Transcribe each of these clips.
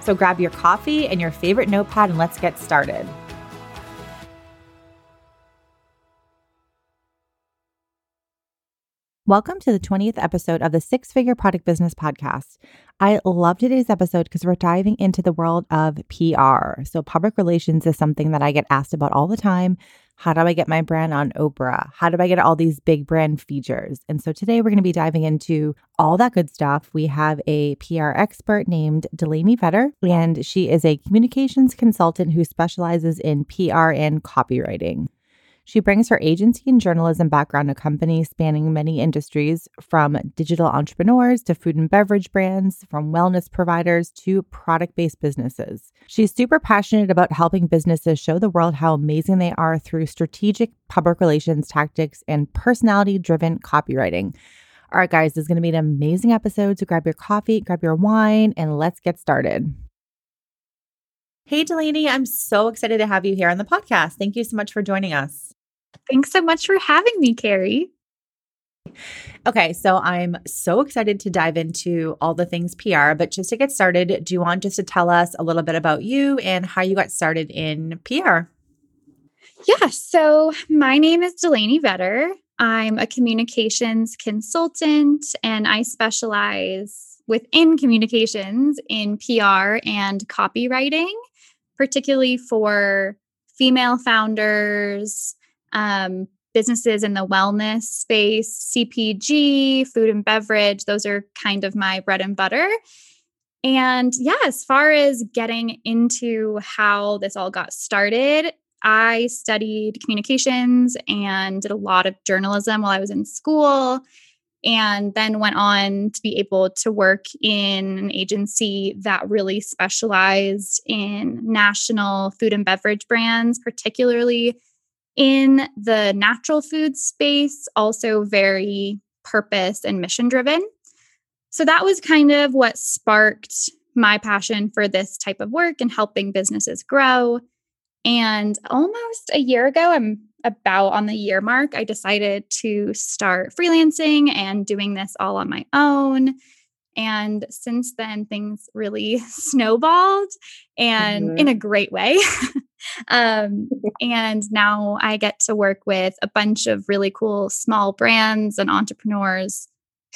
So grab your coffee and your favorite notepad and let's get started. Welcome to the 20th episode of the Six Figure Product Business Podcast. I love today's episode because we're diving into the world of PR. So public relations is something that I get asked about all the time. How do I get my brand on Oprah? How do I get all these big brand features? And so today we're going to be diving into all that good stuff. We have a PR expert named Delaney Vetter, and she is a communications consultant who specializes in PR and copywriting. She brings her agency and journalism background to companies spanning many industries, from digital entrepreneurs to food and beverage brands, from wellness providers to product-based businesses. She's super passionate about helping businesses show the world how amazing they are through strategic public relations tactics and personality-driven copywriting. All right, guys, this is going to be an amazing episode, so grab your coffee, grab your wine, and let's get started. Hey, Delaney, I'm so excited to have you here on the podcast. Thank you so much for joining us. Thanks so much for having me, Kerrie. Okay, so I'm so excited to dive into all the things PR, but just to get started, do you want just to tell us a little bit about you and how you got started in PR? Yeah, so my name is Delaney Vetter. I'm a communications consultant, and I specialize within communications in PR and copywriting, particularly for female founders, businesses in the wellness space, CPG, food and beverage. Those are kind of my bread and butter. And yeah, as far as getting into how this all got started, I studied communications and did a lot of journalism while I was in school, and then went on to be able to work in an agency that really specialized in national food and beverage brands, particularly in the natural food space, also very purpose and mission driven. So that was kind of what sparked my passion for this type of work and helping businesses grow. And almost a year ago, I'm about on the year mark, I decided to start freelancing and doing this all on my own. And since then, things really snowballed, and in a great way. And now I get to work with a bunch of really cool small brands and entrepreneurs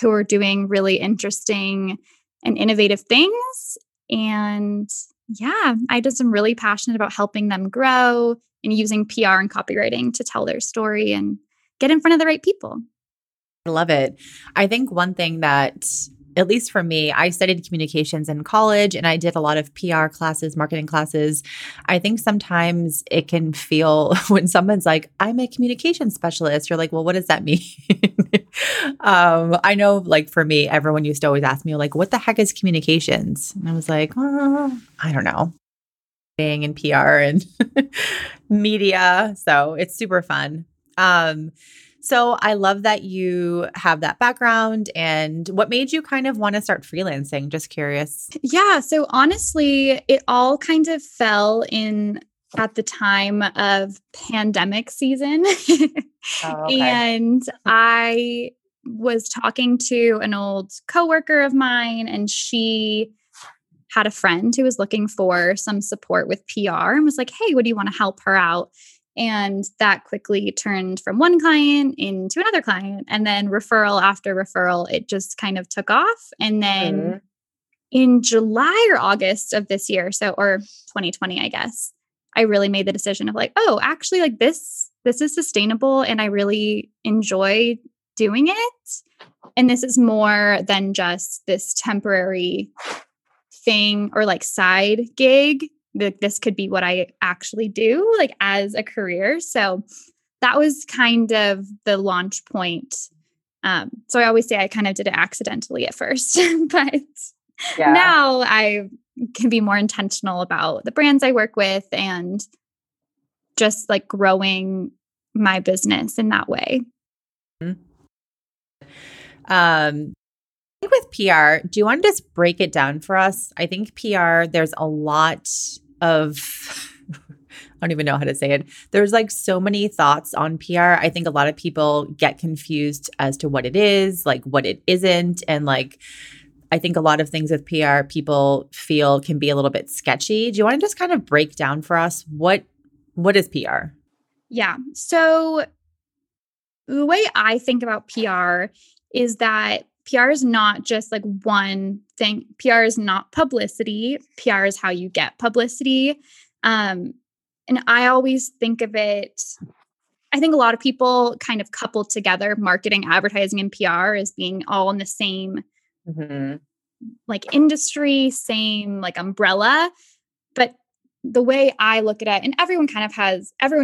who are doing really interesting and innovative things. And yeah, I just am really passionate about helping them grow and using PR and copywriting to tell their story and get in front of the right people. I love it. I think one thing that, at least for me, I studied communications in college and I did a lot of PR classes, marketing classes. I think sometimes it can feel when someone's like, I'm a communications specialist, you're like, well, what does that mean? I know, like for me, everyone used to always ask me like, what the heck is communications? And I was like, I don't know. And PR and media. So it's super fun. So I love that you have that background. And what made you kind of want to start freelancing? Just curious. Yeah. So honestly, it all kind of fell in at the time of pandemic season. Oh, okay. And I was talking to an old coworker of mine, and she had a friend who was looking for some support with PR and was like, hey, what do you want to help her out? And that quickly turned from one client into another client. And then referral after referral, it just kind of took off. And then in July or August of this year, or 2020, I guess, I really made the decision of like, oh, actually, like this this is sustainable and I really enjoy doing it. And this is more than just this temporary thing or like side gig. This could be what I actually do like as a career. So that was kind of the launch point. So I always say I kind of did it accidentally at first, but yeah. Now I can be more intentional about the brands I work with and just like growing my business in that way. Mm-hmm. With PR, do you want to just break it down for us? I think PR, there's a lot of, I don't even know how to say it. There's like so many thoughts on PR. I think a lot of people get confused as to what it is, like what it isn't. And like, I think a lot of things with PR people feel can be a little bit sketchy. Do you want to just kind of break down for us what is PR? Yeah. So the way I think about PR is that PR is not just like one thing. PR is not publicity. PR is how you get publicity. And I always think of it, I think a lot of people kind of couple together marketing, advertising, and PR as being all in the same mm-hmm. like industry, same like umbrella. But the way I look at it, and everyone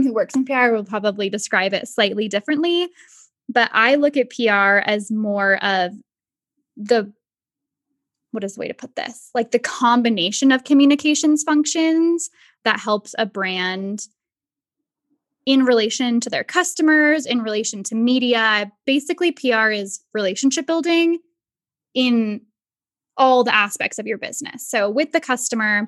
who works in PR will probably describe it slightly differently. But I look at PR as more of what is the way to put this? Like the combination of communications functions that helps a brand in relation to their customers, in relation to media. Basically, PR is relationship building in all the aspects of your business. So with the customer,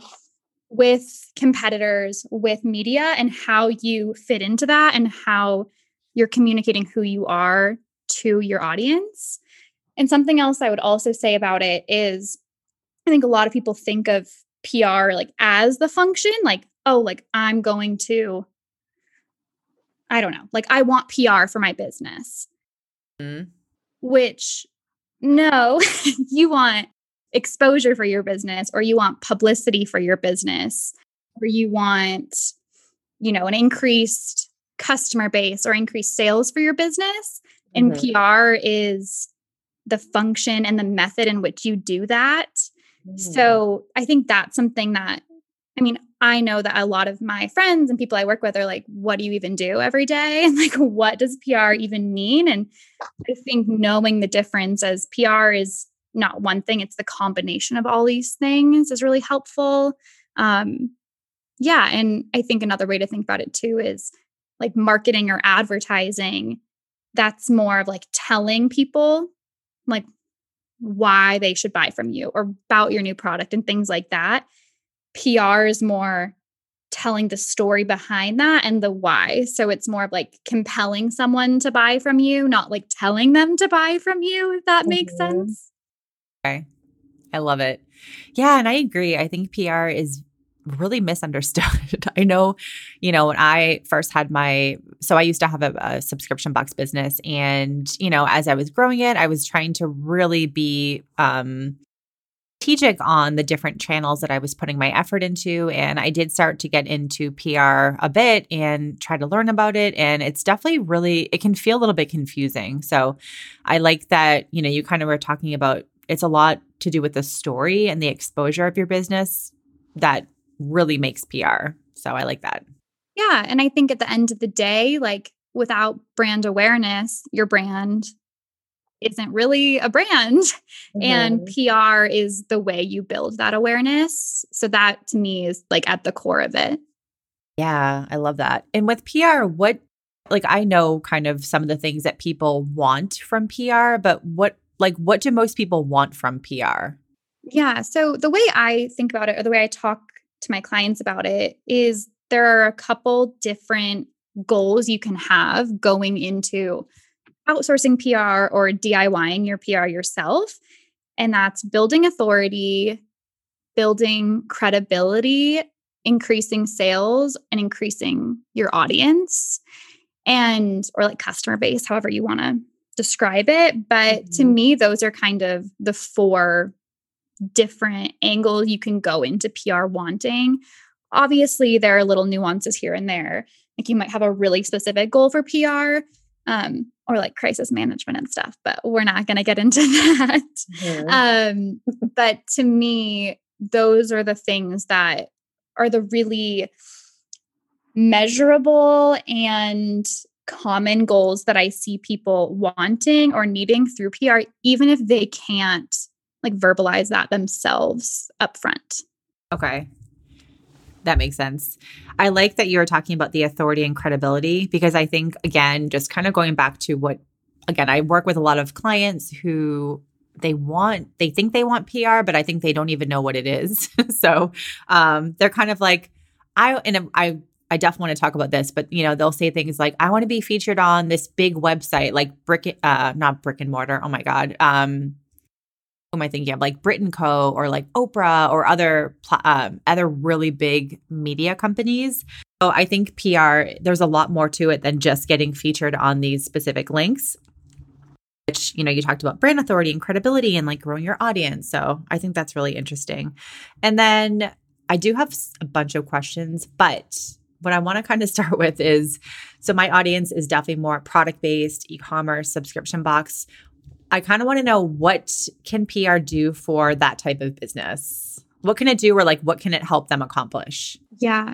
with competitors, with media, and how you fit into that and how you're communicating who you are to your audience. And something else I would also say about it is I think a lot of people think of PR like as the function, like, oh, like I'm going to, I don't know, like I want PR for my business, mm-hmm. which no, you want exposure for your business or you want publicity for your business or you want, you know, an increased customer base or increase sales for your business. And mm-hmm. PR is the function and the method in which you do that. Mm-hmm. So I think that's something that, I mean, I know that a lot of my friends and people I work with are like, what do you even do every day? And like, what does PR even mean? And I think knowing the difference as PR is not one thing, it's the combination of all these things is really helpful. Yeah. And I think another way to think about it too is like marketing or advertising, that's more of like telling people like why they should buy from you or about your new product and things like that. PR is more telling the story behind that and the why. So it's more of like compelling someone to buy from you, not like telling them to buy from you, if that mm-hmm. makes sense. Okay. I love it. Yeah. And I agree. I think PR is really misunderstood. I know, you know, when I first had so I used to have a subscription box business and, you know, as I was growing it, I was trying to really be strategic on the different channels that I was putting my effort into. And I did start to get into PR a bit and try to learn about it. And it's definitely really, it can feel a little bit confusing. So I like that, you know, you kind of were talking about, it's a lot to do with the story and the exposure of your business that really makes PR. So I like that. Yeah. And I think at the end of the day, like without brand awareness, your brand isn't really a brand. Mm-hmm. And PR is the way you build that awareness. So that to me is like at the core of it. Yeah. I love that. And with PR, like I know kind of some of the things that people want from PR, but what do most people want from PR? Yeah. So the way I think about it or the way I talk to my clients about it is there are a couple different goals you can have going into outsourcing PR or DIYing your PR yourself. And that's building authority, building credibility, increasing sales, and increasing your audience or like customer base, however you want to describe it. But mm-hmm. to me, those are kind of the four different angle you can go into PR wanting. Obviously, there are little nuances here and there. Like you might have a really specific goal for PR, or like crisis management and stuff, but we're not going to get into that. Mm-hmm. But to me, those are the things that are the really measurable and common goals that I see people wanting or needing through PR, even if they can't like verbalize that themselves upfront. Okay. That makes sense. I like that you're talking about the authority and credibility, because I think, again, just kind of going back to what, again, I work with a lot of clients who they think they want PR, but I think they don't even know what it is. So they're kind of like, I definitely want to talk about this, but you know, they'll say things like, I want to be featured on this big website, like not brick and mortar. Oh my God. Who am I thinking of? Like Brit & Co or like Oprah or other really big media companies. So I think PR, there's a lot more to it than just getting featured on these specific links, which, you know, you talked about brand authority and credibility and like growing your audience. So I think that's really interesting. And then I do have a bunch of questions, but what I want to kind of start with is, so my audience is definitely more product-based, e-commerce, subscription box. I kind of want to know, what can PR do for that type of business? What can it do, or like, what can it help them accomplish? Yeah,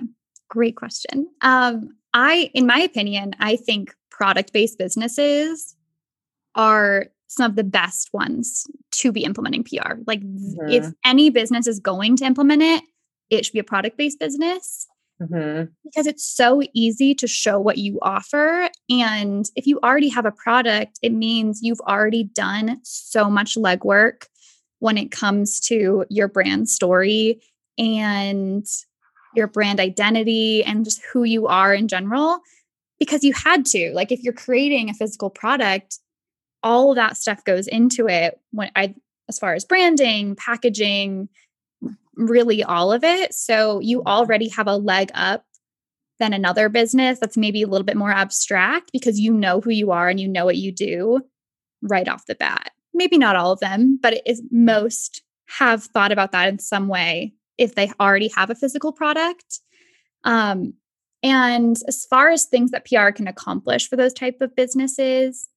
great question. In my opinion, I think product-based businesses are some of the best ones to be implementing PR. Like if any business is going to implement it, it should be a product-based business. Mm-hmm. Because it's so easy to show what you offer. And if you already have a product, it means you've already done so much legwork when it comes to your brand story and your brand identity and just who you are in general, because you had to. Like if you're creating a physical product, all of that stuff goes into it as far as branding, packaging, really all of it. So you already have a leg up than another business that's maybe a little bit more abstract, because you know who you are and you know what you do right off the bat. Maybe not all of them, but most have thought about that in some way if they already have a physical product. And as far as things that PR can accomplish for those type of businesses,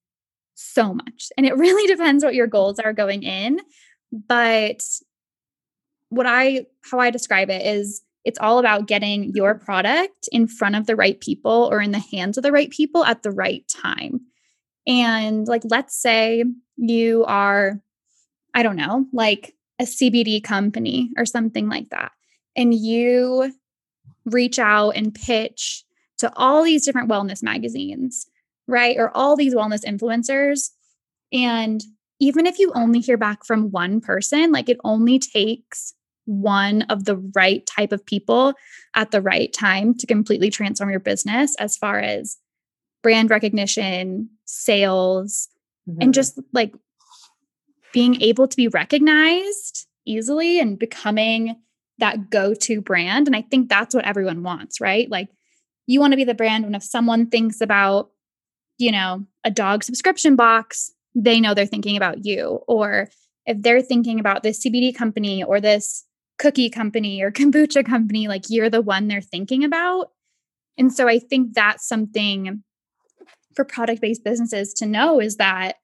so much. And it really depends what your goals are going in, but how I describe it is, it's all about getting your product in front of the right people or in the hands of the right people at the right time. And like, let's say you are, I don't know, like a CBD company or something like that, and you reach out and pitch to all these different wellness magazines, right? Or all these wellness influencers. And even if you only hear back from one person, like it only takes one of the right type of people at the right time to completely transform your business as far as brand recognition, sales, and just like being able to be recognized easily and becoming that go-to brand. And I think that's what everyone wants, right? Like you want to be the brand when if someone thinks about, you know, a dog subscription box, they know they're thinking about you. Or if they're thinking about this CBD company or this cookie company or kombucha company, like you're the one they're thinking about. And so I think that's something for product-based businesses to know, is that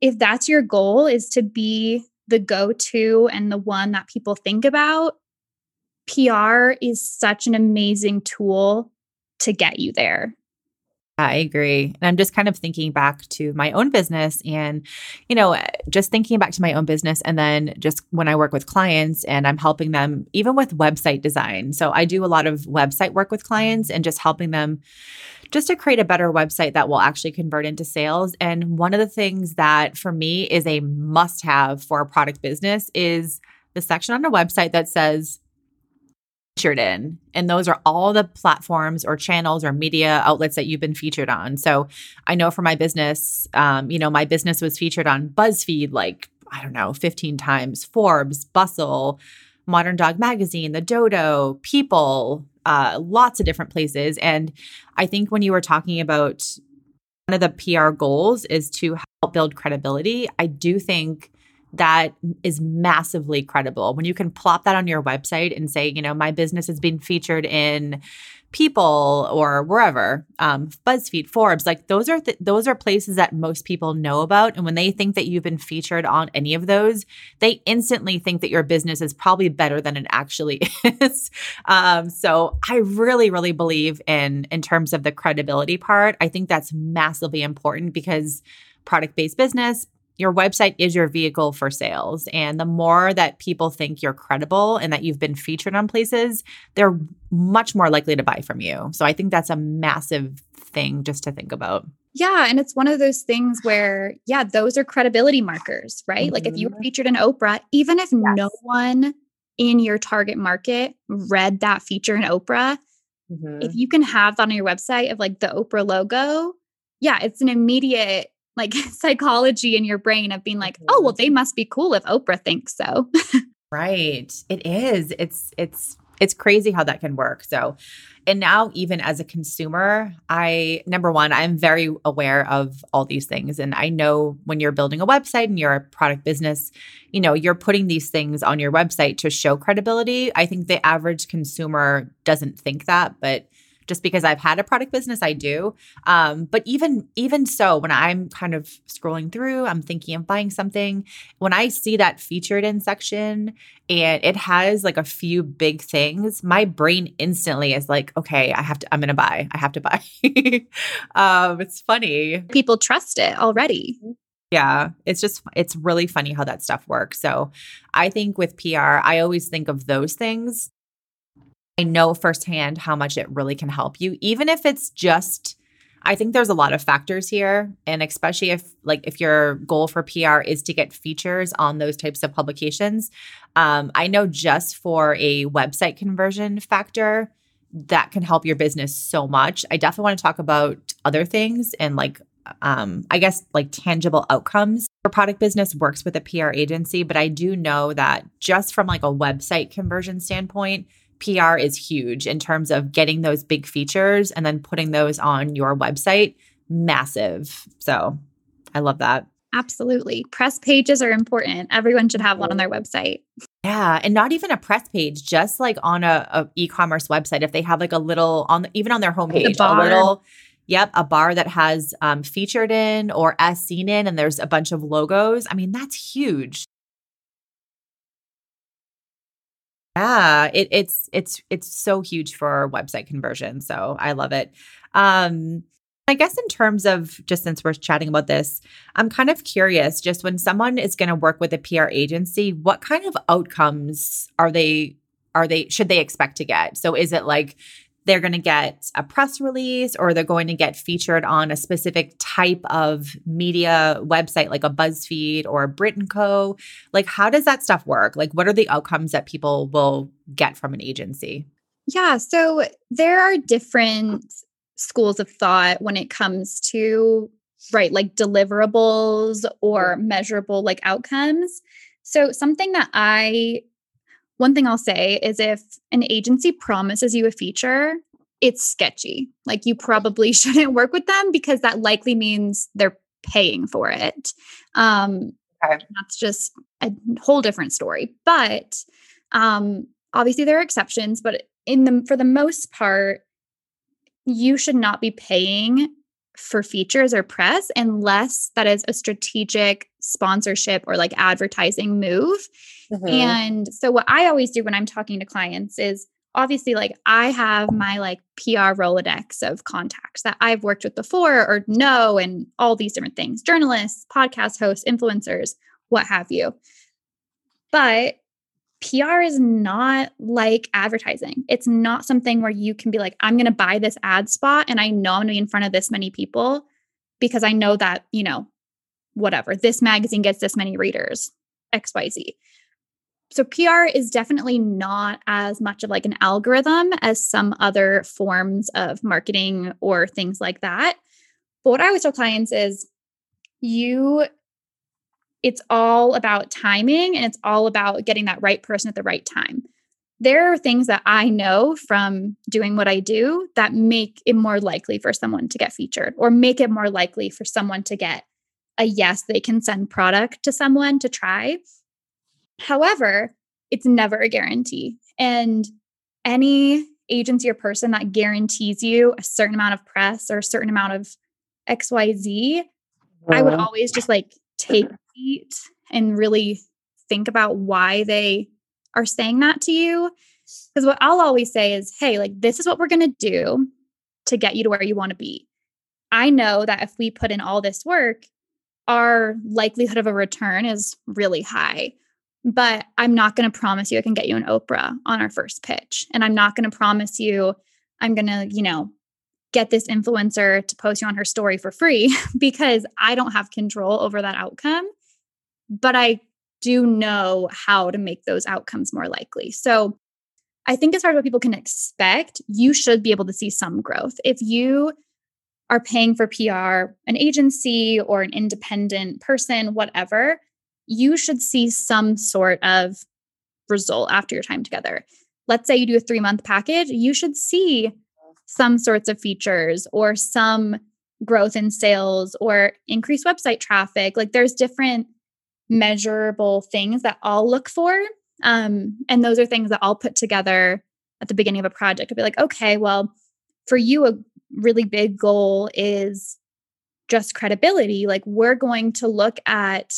if that's your goal, is to be the go-to and the one that people think about, PR is such an amazing tool to get you there. I agree. And I'm just kind of thinking back to my own business and, you know, just thinking back to my own business. And then just when I work with clients and I'm helping them even with website design. So I do a lot of website work with clients and just helping them just to create a better website that will actually convert into sales. And one of the things that for me is a must-have for a product business is the section on a website that says featured in. And those are all the platforms or channels or media outlets that you've been featured on. So I know for my business, you know, my business was featured on BuzzFeed, like, I don't know, 15 times, Forbes, Bustle, Modern Dog Magazine, The Dodo, People, lots of different places. And I think when you were talking about one of the PR goals is to help build credibility, I do think that is massively credible. When you can plop that on your website and say, you know, my business has been featured in People or wherever, BuzzFeed, Forbes, like those are places that most people know about. And when they think that you've been featured on any of those, they instantly think that your business is probably better than it actually is. So I really, really believe in terms of the credibility part. I think that's massively important because product-based business, your website is your vehicle for sales. And the more that people think you're credible and that you've been featured on places, they're much more likely to buy from you. So I think that's a massive thing just to think about. Yeah. And it's one of those things where, yeah, those are credibility markers, right? Mm-hmm. Like if you were featured in Oprah, even if no one in your target market read that feature in Oprah, if you can have that on your website of like the Oprah logo, yeah, it's an immediate like psychology in your brain of being like, oh, well, they must be cool if Oprah thinks so. Right. It is. It's crazy how that can work. So, and now even as a consumer, I'm very aware of all these things. And I know when you're building a website and you're a product business, you know, you're putting these things on your website to show credibility. I think the average consumer doesn't think that, but just because I've had a product business, I do. But even so, when I'm kind of scrolling through, I'm thinking of buying something. When I see that featured in section and it has like a few big things, my brain instantly is like, okay, I'm going to buy. I have to buy. It's funny. People trust it already. Yeah. It's really funny how that stuff works. So I think with PR, I always think of those things. I know firsthand how much it really can help you, even if it's just, I think there's a lot of factors here. And especially if your goal for PR is to get features on those types of publications, I know just for a website conversion factor, that can help your business so much. I definitely want to talk about other things and tangible outcomes. Your product business works with a PR agency, but I do know that just from like a website conversion standpoint, PR is huge in terms of getting those big features and then putting those on your website. Massive. So I love that. Absolutely. Press pages are important. Everyone should have one on their website. Yeah. And not even a press page, just like on a e-commerce website. If they have like a little even on their homepage, a bar that has featured in or as seen in, and there's a bunch of logos. I mean, that's huge. Yeah, it's so huge for website conversion. So I love it. I guess in terms of just since we're chatting about this, I'm kind of curious just when someone is going to work with a PR agency, what kind of outcomes should they expect to get? So is it like they're going to get a press release or they're going to get featured on a specific type of media website like a BuzzFeed or a Brit & Co? Like how does that stuff work? Like what are the outcomes that people will get from an agency? Yeah, so there are different schools of thought when it comes to like deliverables or measurable like outcomes. So one thing I'll say is if an agency promises you a feature, it's sketchy. Like you probably shouldn't work with them because that likely means they're paying for it. That's just a whole different story. But obviously there are exceptions, but for the most part, you should not be paying for features or press unless that is a strategic sponsorship or like advertising move. Mm-hmm. And so what I always do when I'm talking to clients is obviously like I have my like PR Rolodex of contacts that I've worked with before or know, and all these different things, journalists, podcast hosts, influencers, what have you. But PR is not like advertising. It's not something where you can be like, I'm going to buy this ad spot and I know I'm going to be in front of this many people because I know that, you know, whatever, this magazine gets this many readers, XYZ. So PR is definitely not as much of like an algorithm as some other forms of marketing or things like that. But what I always tell clients is it's all about timing and it's all about getting that right person at the right time. There are things that I know from doing what I do that make it more likely for someone to get featured or make it more likely for someone to get a yes, they can send product to someone to try. However, it's never a guarantee. And any agency or person that guarantees you a certain amount of press or a certain amount of XYZ, I would always just like take a seat and really think about why they are saying that to you. Because what I'll always say is, hey, like, this is what we're going to do to get you to where you want to be. I know that if we put in all this work, our likelihood of a return is really high, but I'm not going to promise you I can get you an Oprah on our first pitch. And I'm not going to promise you I'm going to, you know, get this influencer to post you on her story for free because I don't have control over that outcome, but I do know how to make those outcomes more likely. So I think as far as what people can expect, you should be able to see some growth. If you are paying for PR, an agency or an independent person, whatever, you should see some sort of result after your time together. Let's say you do a 3-month package, you should see some sorts of features or some growth in sales or increased website traffic. Like, there's different measurable things that I'll look for. And those are things that I'll put together at the beginning of a project. I'll be like, okay, well, for you, a really big goal is just credibility. Like, we're going to look at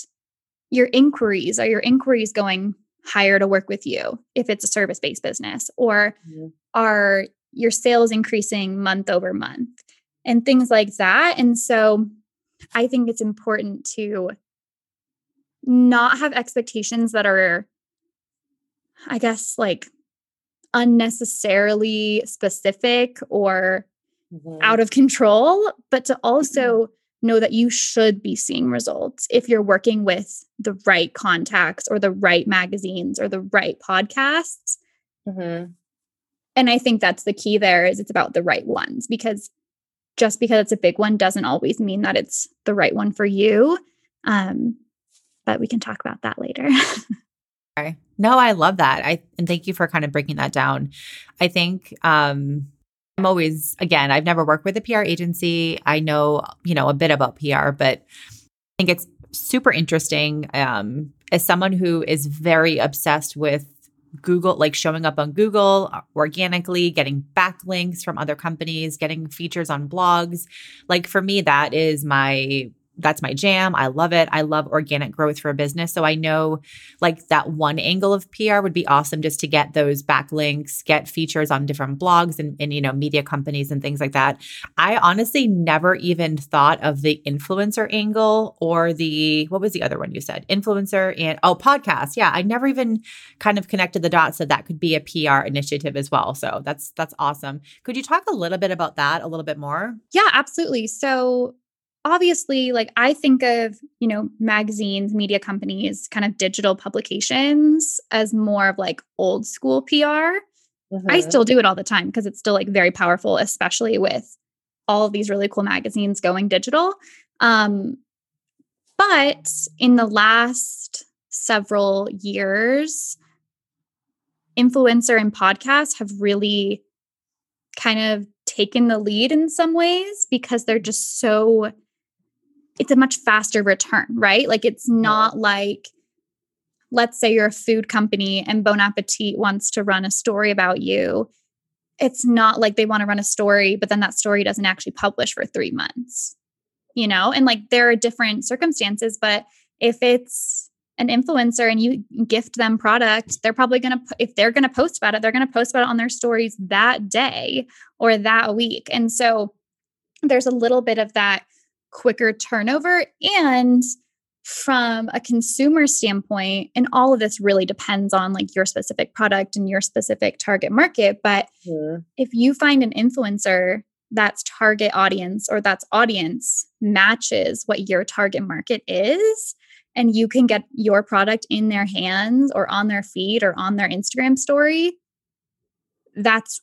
your inquiries. Are your inquiries going higher to work with you if it's a service-based business? Or are your sales increasing month over month? And things like that. And so I think it's important to not have expectations that are, I guess, like unnecessarily specific or out of control, but to also know that you should be seeing results if you're working with the right contacts or the right magazines or the right podcasts. And I think that's the key there, is it's about the right ones, because just because it's a big one doesn't always mean that it's the right one for you. But we can talk about that later. Okay. No, I love that. And thank you for kind of breaking that down. I think, I'm always, again, I've never worked with a PR agency. I know, you know, a bit about PR, but I think it's super interesting. As someone who is very obsessed with Google, like showing up on Google organically, getting backlinks from other companies, getting features on blogs. Like, for me, that is that's my jam. I love it. I love organic growth for a business. So I know, like, that one angle of PR would be awesome, just to get those backlinks, get features on different blogs and you know, media companies and things like that. I honestly never even thought of the influencer angle or the, what was the other one you said? Influencer and, podcast. Yeah. I never even kind of connected the dots that could be a PR initiative as well. So that's awesome. Could you talk a little bit about that a little bit more? Yeah, absolutely. So obviously, like, I think of, you know, magazines, media companies, kind of digital publications as more of like old school PR. I still do it all the time because it's still like very powerful, especially with all of these really cool magazines going digital. But in the last several years, influencer and podcasts have really kind of taken the lead in some ways, because they're just so, it's a much faster return, right? Like, it's not like, let's say you're a food company and Bon Appetit wants to run a story about you. It's not like they want to run a story, but then that story doesn't actually publish for 3 months, you know? And like, there are different circumstances, but if it's an influencer and you gift them product, they're probably going to, if they're going to post about it, they're going to post about it on their stories that day or that week. And so there's a little bit of that quicker turnover. And from a consumer standpoint, and all of this really depends on like your specific product and your specific target market. But if you find an influencer that's target audience, or that's audience matches what your target market is, and you can get your product in their hands or on their feed or on their Instagram story, that's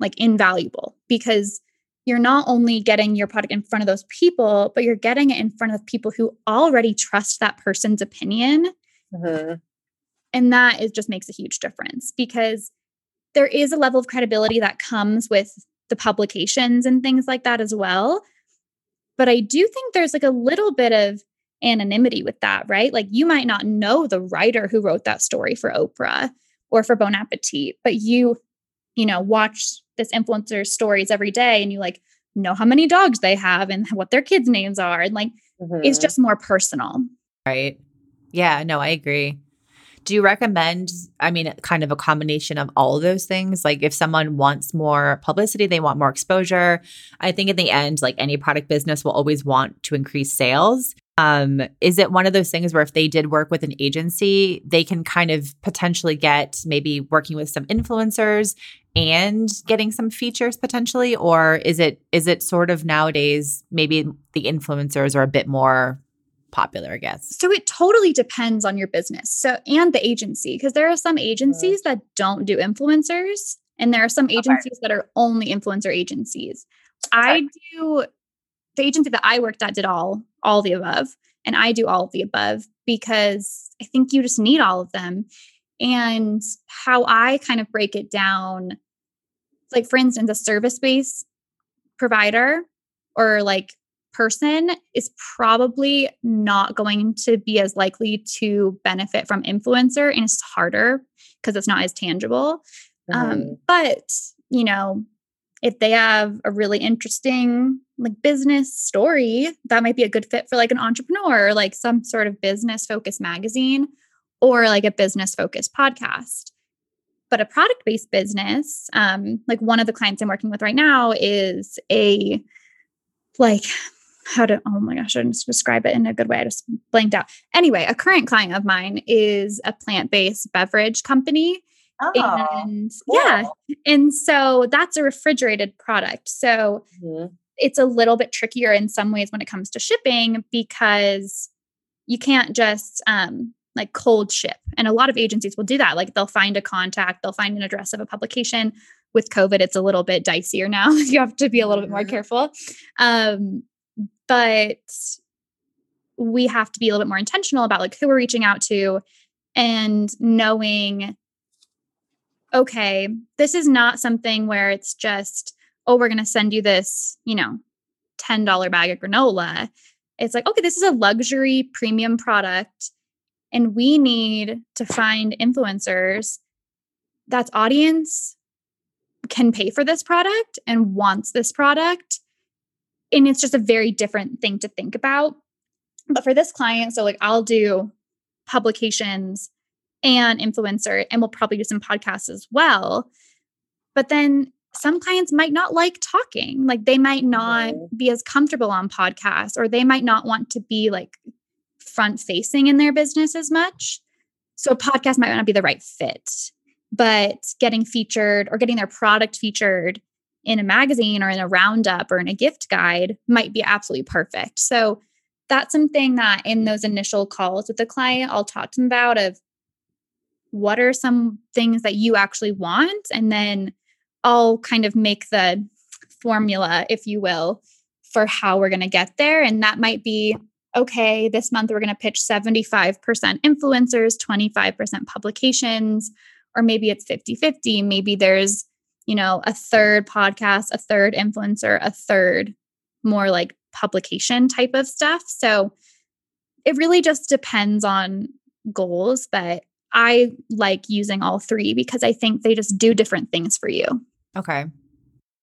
like invaluable, because you're not only getting your product in front of those people, but you're getting it in front of people who already trust that person's opinion. And that is just makes a huge difference, because there is a level of credibility that comes with the publications and things like that as well. But I do think there's like a little bit of anonymity with that, right? Like, you might not know the writer who wrote that story for Oprah or for Bon Appetit, but you you know, watch this influencer's stories every day and you like know how many dogs they have and what their kids' names are. And like, it's just more personal. Right. Yeah, no, I agree. Do you recommend, I mean, kind of a combination of all of those things? Like if someone wants more publicity, they want more exposure. I think in the end, like any product business will always want to increase sales. Is it one of those things where if they did work with an agency, they can kind of potentially get maybe working with some influencers and getting some features potentially? Or is it sort of nowadays, maybe the influencers are a bit more popular, I guess? So it totally depends on your business. So, and the agency, because there are some agencies that don't do influencers and there are some agencies that are only influencer agencies. I do, the agency that I worked at did all the above. And I do all of the above because I think you just need all of them. And how I kind of break it down, like for instance, a service-based provider or like person is probably not going to be as likely to benefit from influencer, and it's harder because it's not as tangible. But, you know, if they have a really interesting like business story, that might be a good fit for like an entrepreneur, or, like some sort of business focused magazine or like a business focused podcast. But a product-based business, like one of the clients I'm working with right now is a like, oh my gosh, I didn't describe it in a good way. I just blanked out. Anyway, a current client of mine is a plant-based beverage company. Oh, and cool. Yeah. And so that's a refrigerated product. So it's a little bit trickier in some ways when it comes to shipping because you can't just like cold ship. And a lot of agencies will do that. Like they'll find a contact, they'll find an address of a publication. With COVID, it's a little bit dicier now. You have to be a little bit more careful. But we have to be a little bit more intentional about like who we're reaching out to and knowing, okay, this is not something where it's just, oh, we're going to send you this, you know, $10 bag of granola. It's like, okay, this is a luxury premium product and we need to find influencers that's audience can pay for this product and wants this product. And it's just a very different thing to think about. But for this client, so like I'll do publications and influencer, and we'll probably do some podcasts as well. But then some clients might not like talking. Like they might not be as comfortable on podcasts, or they might not want to be like front facing in their business as much. So a podcast might not be the right fit, but getting featured or getting their product featured in a magazine or in a roundup or in a gift guide might be absolutely perfect. So that's something that in those initial calls with the client, I'll talk to them about of what are some things that you actually want? And then I'll kind of make the formula, if you will, for how we're going to get there. And that might be, okay, this month we're going to pitch 75% influencers, 25% publications, or maybe it's 50-50. Maybe there's, you know, a third podcast, a third influencer, a third more like publication type of stuff. So it really just depends on goals, but I like using all three because I think they just do different things for you. Okay.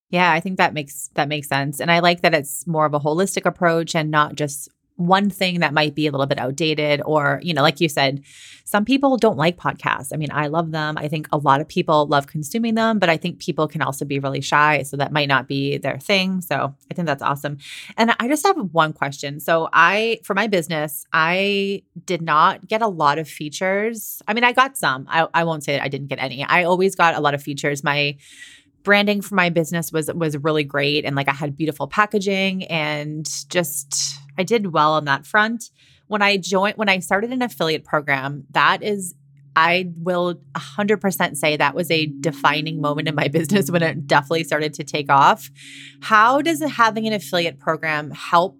Yeah, I think that makes sense. And I like that it's more of a holistic approach and not just one thing that might be a little bit outdated or, you know, like you said, some people don't like podcasts. I mean, I love them. I think a lot of people love consuming them, but I think people can also be really shy. So that might not be their thing. So I think that's awesome. And I just have one question. So for my business, I did not get a lot of features. I mean, I got some. I won't say that I didn't get any. I always got a lot of features. My branding for my business was really great. And like I had beautiful packaging and just, I did well on that front. When I started an affiliate program, I will 100% say that was a defining moment in my business when it definitely started to take off. How does having an affiliate program help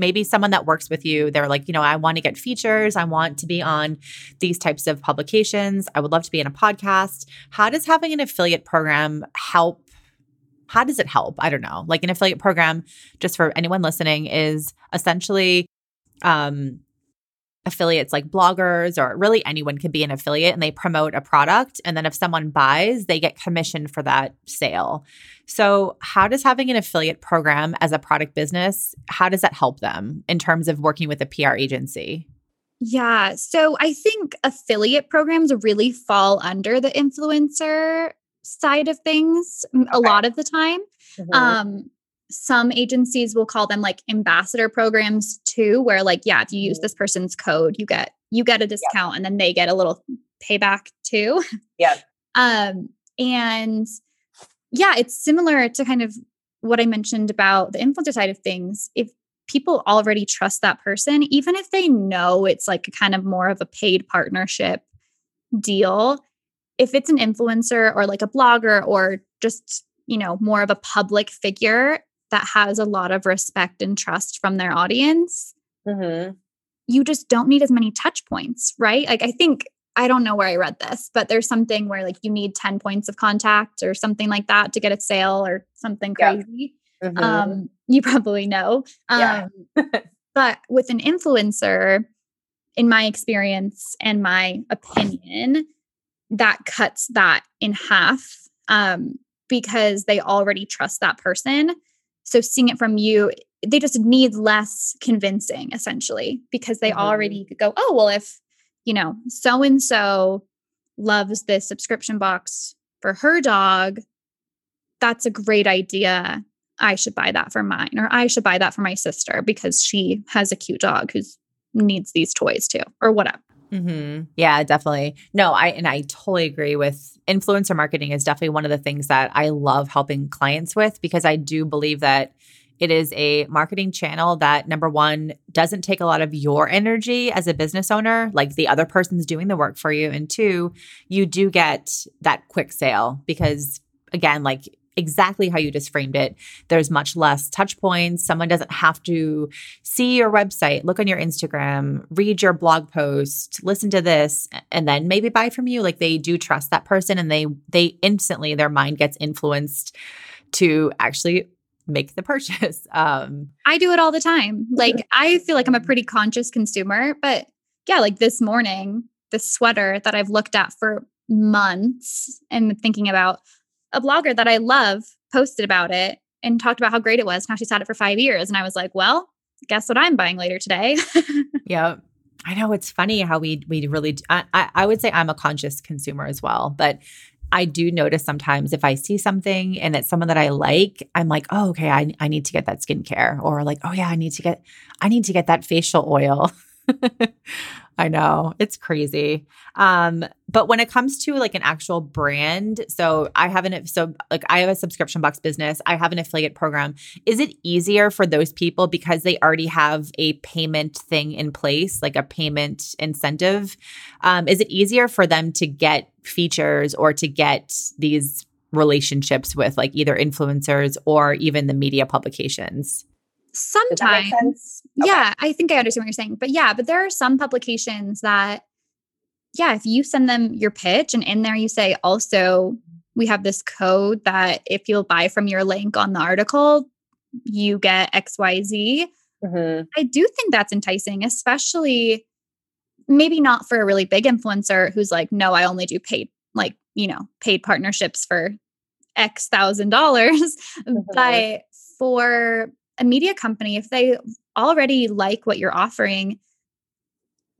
maybe someone that works with you? They're like, you know, I want to get features. I want to be on these types of publications. I would love to be in a podcast. How does having an affiliate program help? How does it help? I don't know. Like an affiliate program, just for anyone listening, is essentially affiliates like bloggers or really anyone can be an affiliate, and they promote a product. And then if someone buys, they get commission for that sale. So how does having an affiliate program as a product business, how does that help them in terms of working with a PR agency? Yeah. So I think affiliate programs really fall under the influencer side of things a lot of the time. Mm-hmm. Some agencies will call them like ambassador programs too, where like, yeah, if you use this person's code, you get a discount and then they get a little payback too. Yeah. And yeah, it's similar to kind of what I mentioned about the influencer side of things. If people already trust that person, even if they know it's like kind of more of a paid partnership deal, if it's an influencer or like a blogger or just, you know, more of a public figure that has a lot of respect and trust from their audience, mm-hmm. you just don't need as many touch points, right? Like, I think, I don't know where I read this, but there's something where like you need 10 points of contact or something like that to get a sale or something crazy. Yeah. Mm-hmm. You probably know. But with an influencer, in my experience and my opinion, that cuts that in half because they already trust that person. So seeing it from you, they just need less convincing essentially, because they mm-hmm. already could go, oh, well, if, you know, so-and-so loves this subscription box for her dog, that's a great idea. I should buy that for mine, or I should buy that for my sister because she has a cute dog who needs these toys too, or whatever. Mm-hmm. Yeah, definitely. No, I totally agree with influencer marketing is definitely one of the things that I love helping clients with, because I do believe that it is a marketing channel that, number one, doesn't take a lot of your energy as a business owner, like the other person's doing the work for you. And two, you do get that quick sale because, again, like exactly how you just framed it. There's much less touch points. Someone doesn't have to see your website, look on your Instagram, read your blog post, listen to this, and then maybe buy from you. Like, they do trust that person, and they instantly, their mind gets influenced to actually make the purchase. I do it all the time. Like, I feel like I'm a pretty conscious consumer, but yeah, like this morning, this sweater that I've looked at for months and thinking about, a blogger that I love posted about it and talked about how great it was and how she's had it for 5 years. And I was like, well, guess what I'm buying later today. Yeah. I know, it's funny how we really, I would say I'm a conscious consumer as well, but I do notice sometimes if I see something and it's someone that I like, I'm like, oh, okay, I need to get that skincare, or like, oh yeah, I need to get that facial oil. I know, it's crazy. But when it comes to like an actual brand, I have a subscription box business, I have an affiliate program. Is it easier for those people because they already have a payment thing in place, like a payment incentive? Is it easier for them to get features or to get these relationships with like either influencers or even the media publications? Sometimes. Yeah. Okay. I think I understand what you're saying, but there are some publications that, yeah, if you send them your pitch and in there you say, also, we have this code that if you'll buy from your link on the article, you get XYZ. Mm-hmm. I do think that's enticing, especially maybe not for a really big influencer who's like, no, I only do paid, like, you know, paid partnerships for X thousand $1,000, mm-hmm. but for a media company, if they already like what you're offering,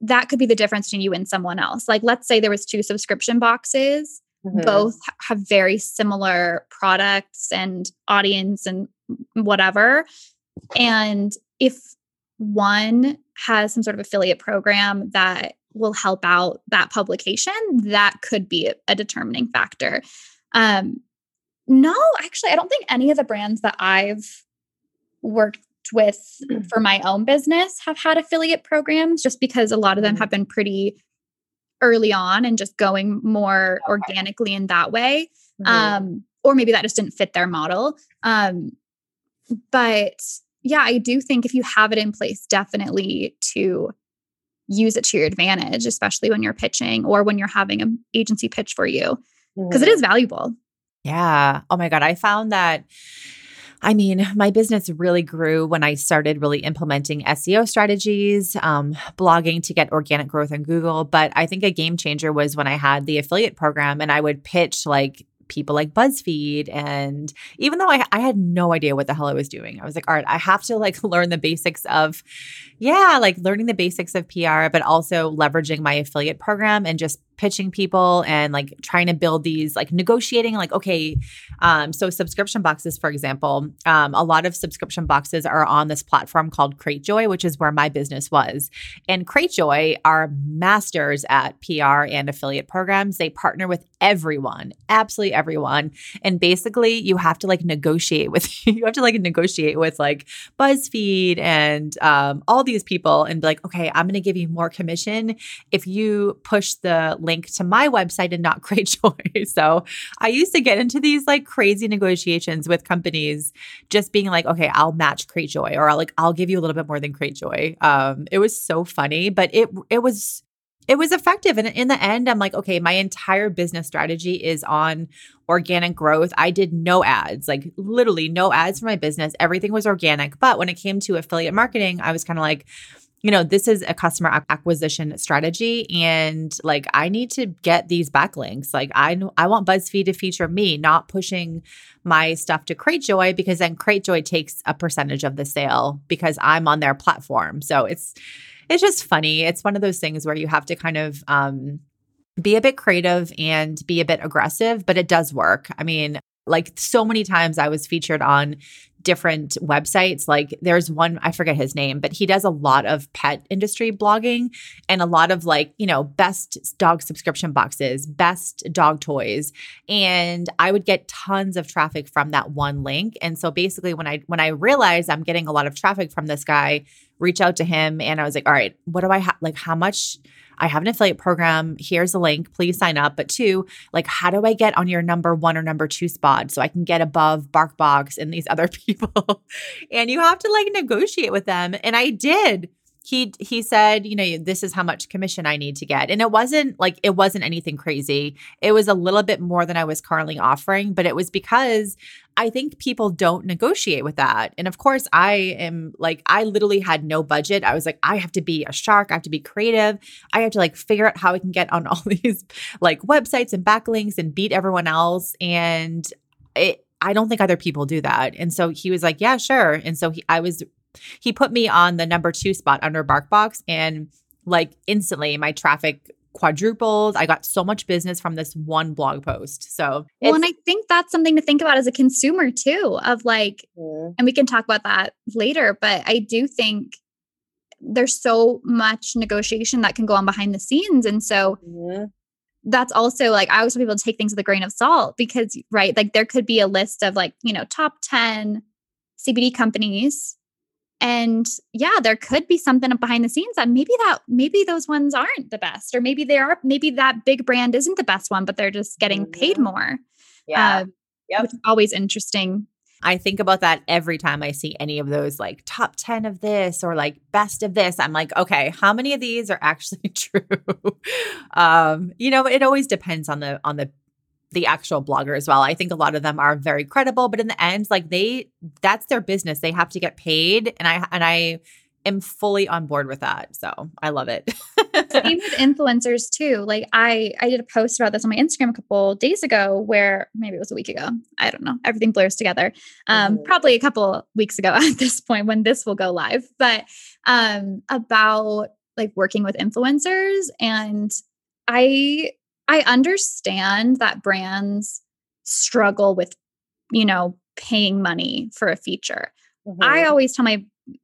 that could be the difference between you and someone else. Like, let's say there was two subscription boxes, mm-hmm. both have very similar products and audience and whatever. And if one has some sort of affiliate program that will help out that publication, that could be a determining factor. No, actually, I don't think any of the brands that I've worked with for my own business have had affiliate programs, just because a lot of them have been pretty early on and just going more organically in that way. Mm-hmm. Or maybe that just didn't fit their model. But yeah, I do think if you have it in place, definitely to use it to your advantage, especially when you're pitching or when you're having an agency pitch for you, because mm-hmm. it is valuable. Yeah. Oh my God. I found that I mean, my business really grew when I started really implementing SEO strategies, blogging to get organic growth on Google. But I think a game changer was when I had the affiliate program and I would pitch like people like BuzzFeed. And even though I had no idea what the hell I was doing, I was like, all right, I have to like learn the basics of, learning the basics of PR, but also leveraging my affiliate program and just pitching people and like trying to build these, like negotiating, like, okay, so subscription boxes, for example, a lot of subscription boxes are on this platform called Cratejoy, which is where my business was. And Cratejoy are masters at PR and affiliate programs. They partner with everyone, absolutely everyone. And basically you have to like negotiate with, like BuzzFeed and all these people and be like, okay, I'm going to give you more commission if you push the link to my website and not Cratejoy. So I used to get into these like crazy negotiations with companies just being like, okay, I'll match Cratejoy or I'll give you a little bit more than Cratejoy. It was so funny, but it was effective. And in the end, I'm like, okay, my entire business strategy is on organic growth. I did no ads, like literally no ads for my business. Everything was organic. But when it came to affiliate marketing, I was kind of like, you know, this is a customer acquisition strategy and like I need to get these backlinks. Like I want BuzzFeed to feature me, not pushing my stuff to Cratejoy because then Cratejoy takes a percentage of the sale because I'm on their platform. So it's just funny. It's one of those things where you have to kind of be a bit creative and be a bit aggressive, but it does work. I mean, like so many times I was featured on different websites. Like there's one, I forget his name, but he does a lot of pet industry blogging and a lot of like, you know, best dog subscription boxes, best dog toys. And I would get tons of traffic from that one link. And so basically when I realized I'm getting a lot of traffic from this guy, reach out to him. And I was like, all right, what do I have? Like how much? I have an affiliate program. Here's a link. Please sign up. But two, like how do I get on your number one or number two spot so I can get above Barkbox and these other people? And you have to like negotiate with them. And I did. He said, you know, this is how much commission I need to get. And it wasn't anything crazy. It was a little bit more than I was currently offering, but it was because I think people don't negotiate with that. And of course I literally had no budget. I was like, I have to be a shark. I have to be creative. I have to like figure out how I can get on all these like websites and backlinks and beat everyone else. And I don't think other people do that. And so he was like, yeah, sure. And so he put me on the number two spot under Barkbox and like instantly my traffic quadrupled. I got so much business from this one blog post. So, and I think that's something to think about as a consumer too, of like, and we can talk about that later, but I do think there's so much negotiation that can go on behind the scenes. And so that's also like, I always tell people to take things with a grain of salt because, right, like there could be a list of like, you know, top 10 CBD companies. And yeah, there could be something behind the scenes that maybe those ones aren't the best, or maybe they are, maybe that big brand isn't the best one, but they're just getting paid more. Yeah. Which is always interesting. I think about that every time I see any of those like top 10 of this or like best of this. I'm like, okay, how many of these are actually true? You know, it always depends on the actual blogger as well. I think a lot of them are very credible, but in the end, like that's their business. They have to get paid. And I am fully on board with that. So I love it. Same with influencers too. Like I did a post about this on my Instagram a couple days ago where maybe it was a week ago. I don't know. Everything blurs together. Probably a couple weeks ago at this point when this will go live, but about like working with influencers. And I understand that brands struggle with, you know, paying money for a feature. Mm-hmm. I always tell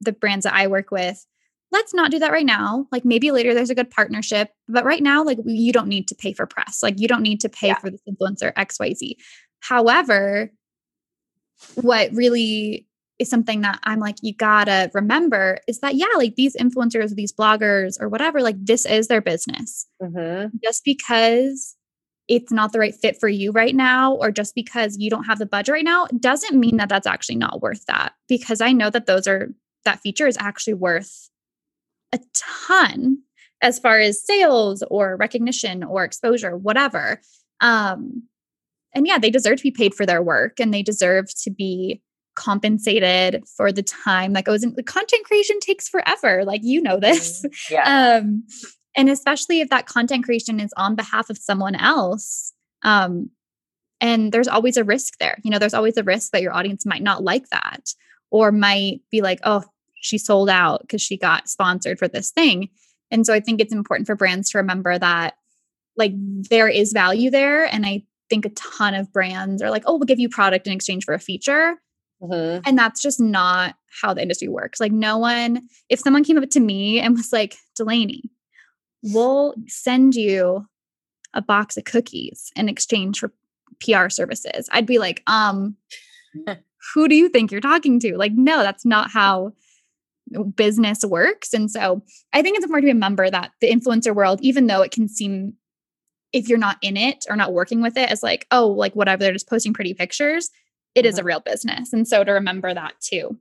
the brands that I work with, let's not do that right now. Like maybe later there's a good partnership, but right now, like you don't need to pay for press. Like you don't need to pay for this influencer XYZ. However, what really is something that I'm like, you gotta remember is that, yeah, like these influencers, these bloggers or whatever, like this is their business. Mm-hmm. Just because it's not the right fit for you right now, or just because you don't have the budget right now, doesn't mean that that's actually not worth that. Because I know that that feature is actually worth a ton as far as sales or recognition or exposure, whatever. And yeah, they deserve to be paid for their work and they deserve to be compensated for the time that goes into content creation. Takes forever. Like, you know this. Yeah. And especially if that content creation is on behalf of someone else, and there's always a risk there. You know, there's always a risk that your audience might not like that, or might be like, oh, she sold out because she got sponsored for this thing. And so I think it's important for brands to remember that, like, there is value there. And I think a ton of brands are like, oh, we'll give you product in exchange for a feature. Mm-hmm. And that's just not how the industry works. Like, no one, if someone came up to me and was like, Delaney, we'll send you a box of cookies in exchange for PR services, I'd be like, who do you think you're talking to? Like, no, that's not how business works. And so I think it's important to remember that the influencer world, even though it can seem, if you're not in it or not working with it, as like, oh, like whatever, they're just posting pretty pictures, it is a real business. And so to remember that too.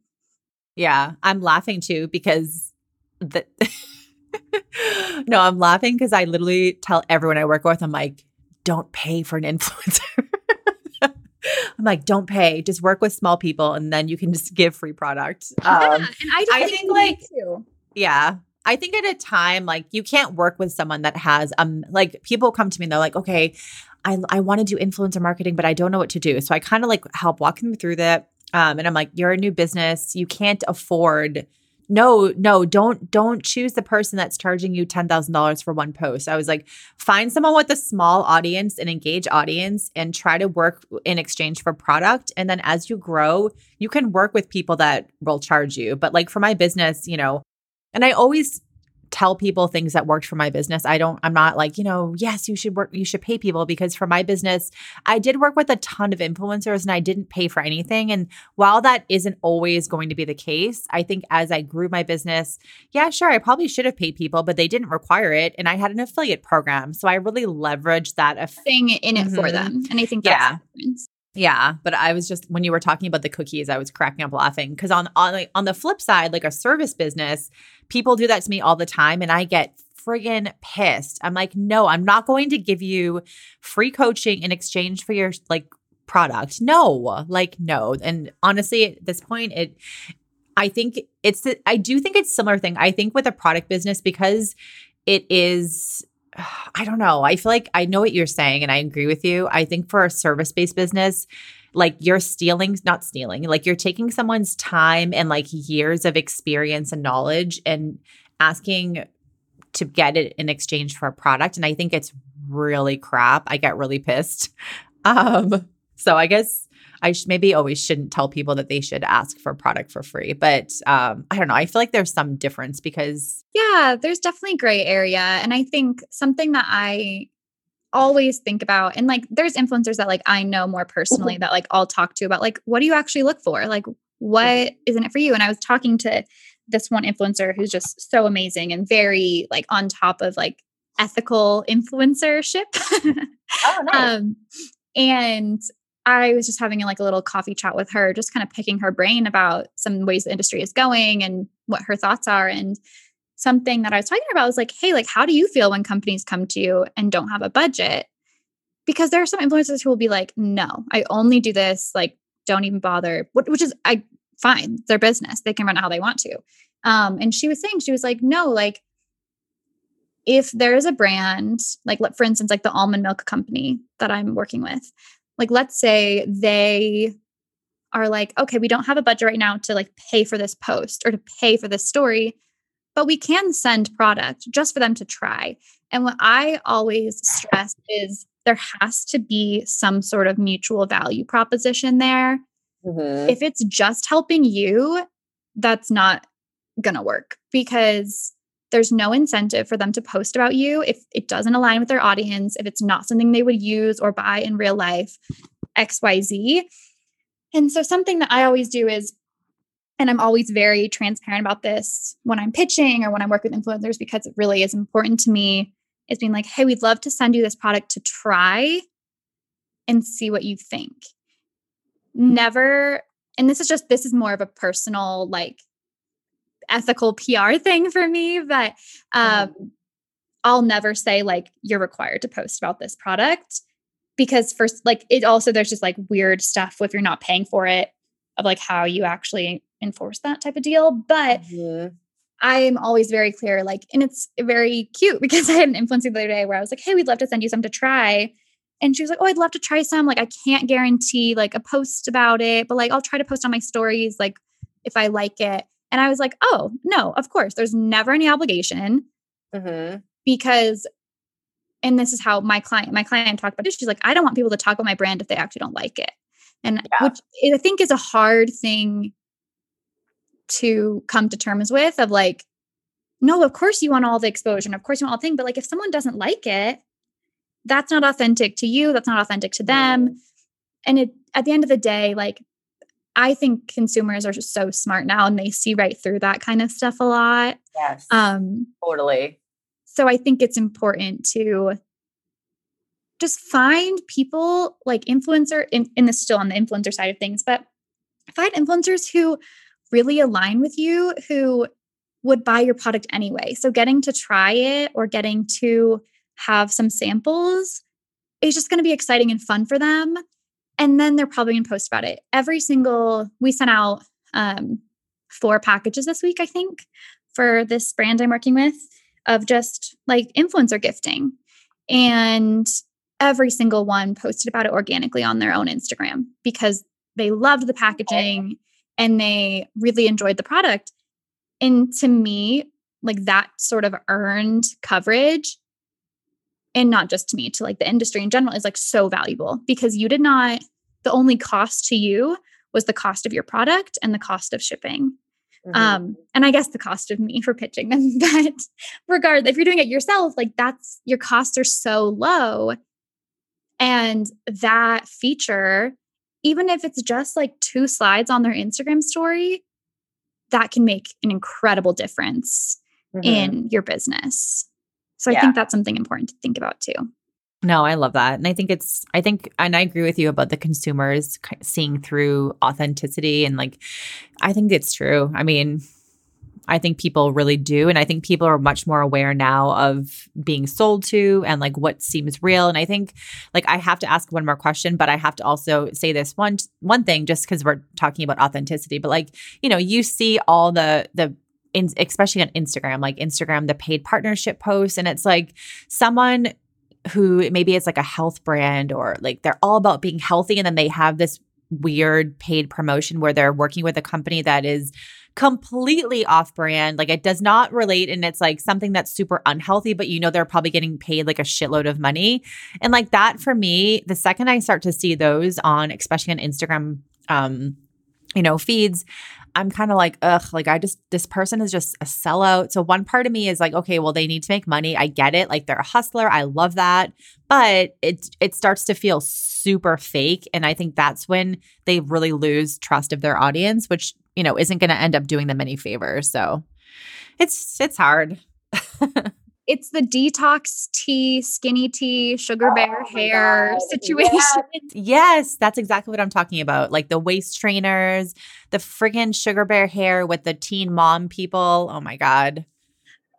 Yeah. I'm laughing too, because the no, I'm laughing because I literally tell everyone I work with, I'm like, don't pay for an influencer. I'm like, don't pay. Just work with small people, and then you can just give free product. And I think like, too. Yeah, I think at a time, like, you can't work with someone that has like, people come to me and they're like, okay, I want to do influencer marketing, but I don't know what to do. So I kind of like help walk them through that. And I'm like, you're a new business, you can't afford. No, don't choose the person that's charging you $10,000 for one post. I was like, find someone with a small audience, an engaged audience, and try to work in exchange for product. And then as you grow, you can work with people that will charge you. But like for my business, you know, and I always tell people things that worked for my business. I'm not like, you know, yes, you should pay people, because for my business, I did work with a ton of influencers and I didn't pay for anything. And while that isn't always going to be the case, I think as I grew my business, yeah, sure, I probably should have paid people, but they didn't require it. And I had an affiliate program. So I really leveraged that thing in it for them. And I think that's the difference. Yeah. But I was just, when you were talking about the cookies, I was cracking up laughing, because on the flip side, like a service business, people do that to me all the time and I get friggin' pissed. I'm like, no, I'm not going to give you free coaching in exchange for your like product. No, like, no. And honestly, at this point, I do think it's a similar thing. I think with a product business, because it is, I don't know. I feel like I know what you're saying and I agree with you. I think for a service-based business, like you're taking someone's time and like years of experience and knowledge and asking to get it in exchange for a product. And I think it's really crap. I get really pissed. So I guess I maybe always shouldn't tell people that they should ask for a product for free. But I don't know. I feel like there's some difference because... Yeah, there's definitely gray area. And I think something that I always think about, and like there's influencers that like I know more personally that like I'll talk to about like, what do you actually look for? Like, what isn't it for you? And I was talking to this one influencer who's just so amazing and very like on top of like ethical influencership. Oh, nice. And I was just having like a little coffee chat with her, just kind of picking her brain about some ways the industry is going and what her thoughts are. And something that I was talking about was like, hey, like, how do you feel when companies come to you and don't have a budget? Because there are some influencers who will be like, no, I only do this. Like, don't even bother, which is fine. Their business. They can run it how they want to. And she was saying, she was like, no, like, if there is a brand, like, for instance, like the almond milk company that I'm working with, like, let's say they are like, okay, we don't have a budget right now to like pay for this post or to pay for this story, but we can send product just for them to try. And what I always stress is there has to be some sort of mutual value proposition there. Mm-hmm. If it's just helping you, that's not going to work, because there's no incentive for them to post about you if it doesn't align with their audience, if it's not something they would use or buy in real life, XYZ. And so something that I always do is, and I'm always very transparent about this when I'm pitching or when I work with influencers, because it really is important to me, is being like, hey, we'd love to send you this product to try and see what you think. Never, and this is more of a personal, like, ethical PR thing for me, but I'll never say like, you're required to post about this product, because first, like, it also, there's just like weird stuff if you're not paying for it. of like how you actually enforce that type of deal. But I'm always very clear, like, and it's very cute because I had an influencer the other day where I was like, hey, we'd love to send you some to try. And she was like, oh, I'd love to try some. Like, I can't guarantee like a post about it, but like, I'll try to post on my stories, like if I like it. And I was like, oh no, of course, there's never any obligation because, and this is how my client talked about it. She's like, I don't want people to talk about my brand if they actually don't like it. And which I think is a hard thing to come to terms with, of like, no, of course you want all the exposure and of course you want all the thing, but like if someone doesn't like it, that's not authentic to you. That's not authentic to them. And it, at the end of the day, like I think consumers are just so smart now and they see right through that kind of stuff a lot. Yes. Totally. So I think it's important to just find people like influencer in this, still on the influencer side of things, but find influencers who really align with you, who would buy your product anyway. So getting to try it or getting to have some samples is just going to be exciting and fun for them. And then they're probably going to post about it. We sent out 4 packages this week, I think, for this brand I'm working with, of just like influencer gifting. And every single one posted about it organically on their own Instagram because they loved the packaging and they really enjoyed the product. And to me, like that sort of earned coverage, and not just to me, to like the industry in general, is like so valuable because you did not, the only cost to you was the cost of your product and the cost of shipping. And I guess the cost of me for pitching them, but regardless, if you're doing it yourself, like that's, your costs are so low. And that feature, even if it's just like 2 slides on their Instagram story, that can make an incredible difference in your business. So I think that's something important to think about too. No, I love that. And I agree with you about the consumers seeing through authenticity. And like, I think it's true. I mean, I think people really do. And I think people are much more aware now of being sold to and like what seems real. And I think like I have to ask one more question, but I have to also say this one thing just because we're talking about authenticity. But like, you know, you see all especially on Instagram, like Instagram, the paid partnership posts. And it's like someone who maybe it's like a health brand or like they're all about being healthy. And then they have this weird paid promotion where they're working with a company that is completely off brand. Like it does not relate. And it's like something that's super unhealthy, but you know, they're probably getting paid like a shitload of money. And like that for me, the second I start to see those on, especially on Instagram, you know, feeds, I'm kind of like, ugh, like this person is just a sellout. So one part of me is like, okay, well, they need to make money. I get it. Like they're a hustler. I love that. But it starts to feel super fake. And I think that's when they really lose trust of their audience, which, you know, isn't going to end up doing them any favors. So it's hard. It's the detox tea, skinny tea, sugar bear hair situation. Yes, that's exactly what I'm talking about. Like the waist trainers, the friggin' sugar bear hair with the teen mom people. Oh my God.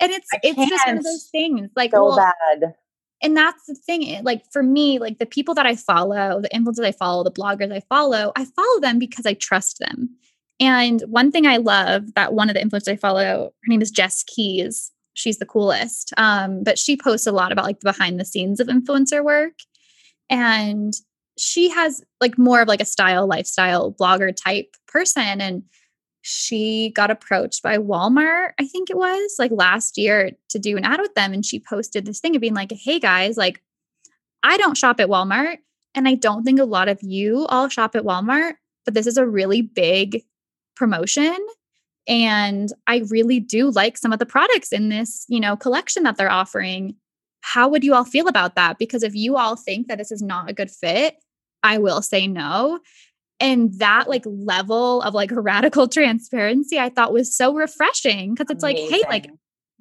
And it's just one of those things. Like, so bad. And that's the thing. Like for me, like the people that I follow, the influencers I follow, the bloggers I follow them because I trust them. And one thing I love that one of the influencers I follow, her name is Jess Keys. She's the coolest. But she posts a lot about like the behind the scenes of influencer work. And she has like more of like a lifestyle blogger type person. And she got approached by Walmart, I think it was like last year, to do an ad with them. And she posted this thing of being like, hey guys, like I don't shop at Walmart. And I don't think a lot of you all shop at Walmart, but this is a really big promotion. And I really do like some of the products in this, you know, collection that they're offering. How would you all feel about that? Because if you all think that this is not a good fit, I will say no. And that like level of like radical transparency, I thought was so refreshing. Cause it's amazing. Like, hey, like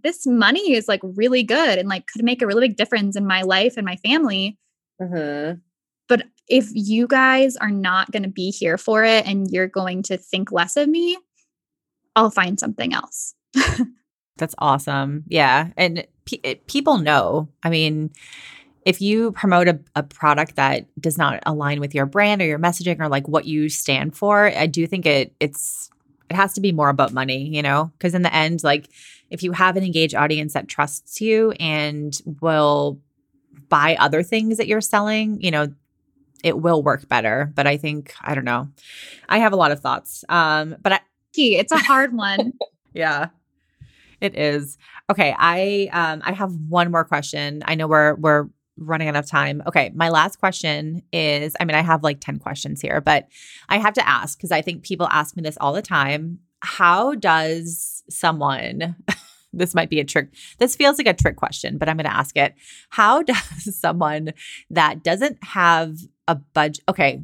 this money is like really good and like could make a really big difference in my life and my family. But if you guys are not going to be here for it and you're going to think less of me, I'll find something else. That's awesome. Yeah. And people know. I mean, If you promote a product that does not align with your brand or your messaging or like what you stand for, I do think it has to be more about money, you know, because in the end, like if you have an engaged audience that trusts you and will buy other things that you're selling, you know, it will work better. But I think, I don't know, I have a lot of thoughts, but it's a hard one. Yeah. It is. Okay. I have one more question. I know we're running out of time. Okay. My last question is, I mean, I have like 10 questions here, but I have to ask, because I think people ask me this all the time. How does someone, this might be a trick, this feels like a trick question, but I'm going to ask it. How does someone that doesn't have a budget, okay,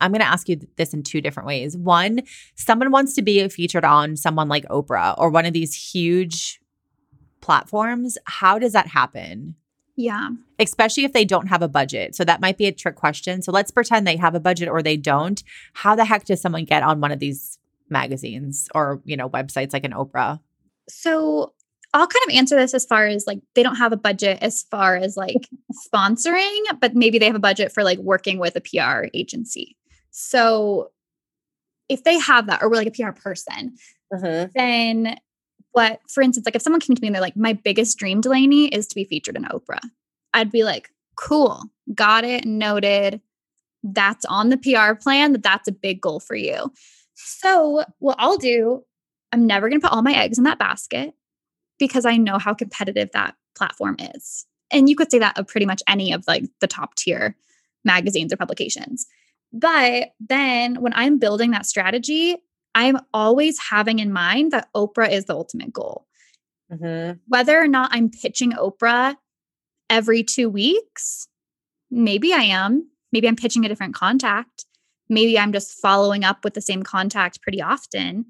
I'm going to ask you this in two different ways. One, someone wants to be featured on someone like Oprah or one of these huge platforms. How does that happen? Yeah. Especially if they don't have a budget. So that might be a trick question. So let's pretend they have a budget or they don't. How the heck does someone get on one of these magazines or, you know, websites like an Oprah? So I'll kind of answer this as far as like, they don't have a budget as far as like sponsoring, but maybe they have a budget for like working with a PR agency. So if they have that, or we're like a PR person, then what, for instance, like if someone came to me and they're like, my biggest dream, Delaney, is to be featured in Oprah. I'd be like, cool. Got it. Noted. That's on the PR plan. That's a big goal for you. So what I'll do, I'm never going to put all my eggs in that basket because I know how competitive that platform is. And you could say that of pretty much any of like the top tier magazines or publications. But then when I'm building that strategy, I'm always having in mind that Oprah is the ultimate goal. Whether or not I'm pitching Oprah every 2 weeks, maybe I am. Maybe I'm pitching a different contact. Maybe I'm just following up with the same contact pretty often.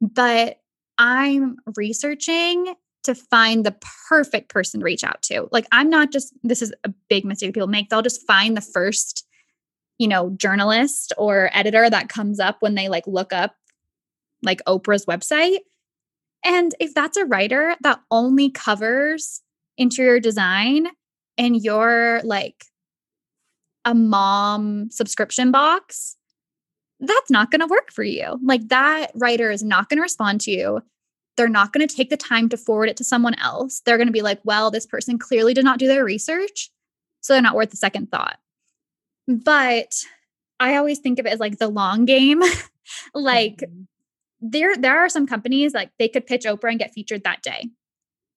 But I'm researching to find the perfect person to reach out to. Like I'm not just, this is a big mistake people make. They'll just find the first, you know, journalist or editor that comes up when they like look up like Oprah's website. And if that's a writer that only covers interior design and you're like a mom subscription box, that's not going to work for you. Like that writer is not going to respond to you. They're not going to take the time to forward it to someone else. They're going to be like, well, this person clearly did not do their research, so they're not worth a second thought. But I always think of it as like the long game. Like there are some companies like they could pitch Oprah and get featured that day.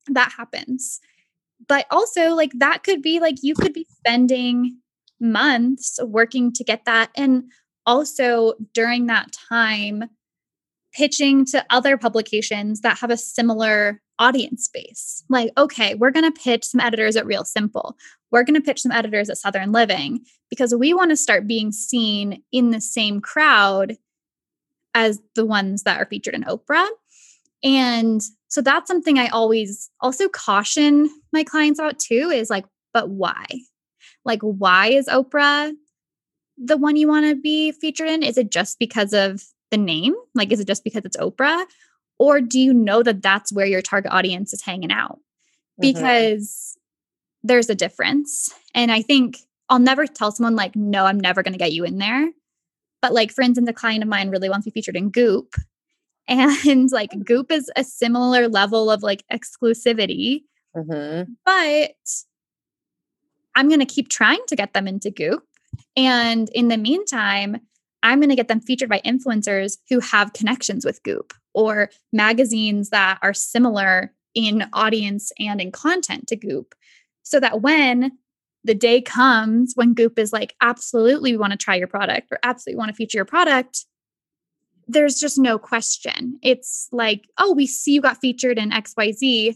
That happens. But also like that could be like, you could be spending months working to get that. And also during that time, pitching to other publications that have a similar audience base. Like, okay, we're going to pitch some editors at Real Simple. We're going to pitch some editors at Southern Living because we want to start being seen in the same crowd as the ones that are featured in Oprah. And so that's something I always also caution my clients about too, is like, but why? Like, why is Oprah the one you want to be featured in? Is it just because of the name? Like, is it just because it's Oprah? Or do you know that that's where your target audience is hanging out? Because there's a difference. And I think I'll never tell someone like, no, I'm never going to get you in there. But like, for instance, a client of mine really wants to be featured in Goop. And like Goop is a similar level of like exclusivity. But I'm going to keep trying to get them into Goop. And in the meantime, I'm going to get them featured by influencers who have connections with Goop or magazines that are similar in audience and in content to Goop. So that when the day comes when Goop is like, absolutely, we want to try your product or absolutely want to feature your product, there's just no question. It's like, oh, we see you got featured in XYZ.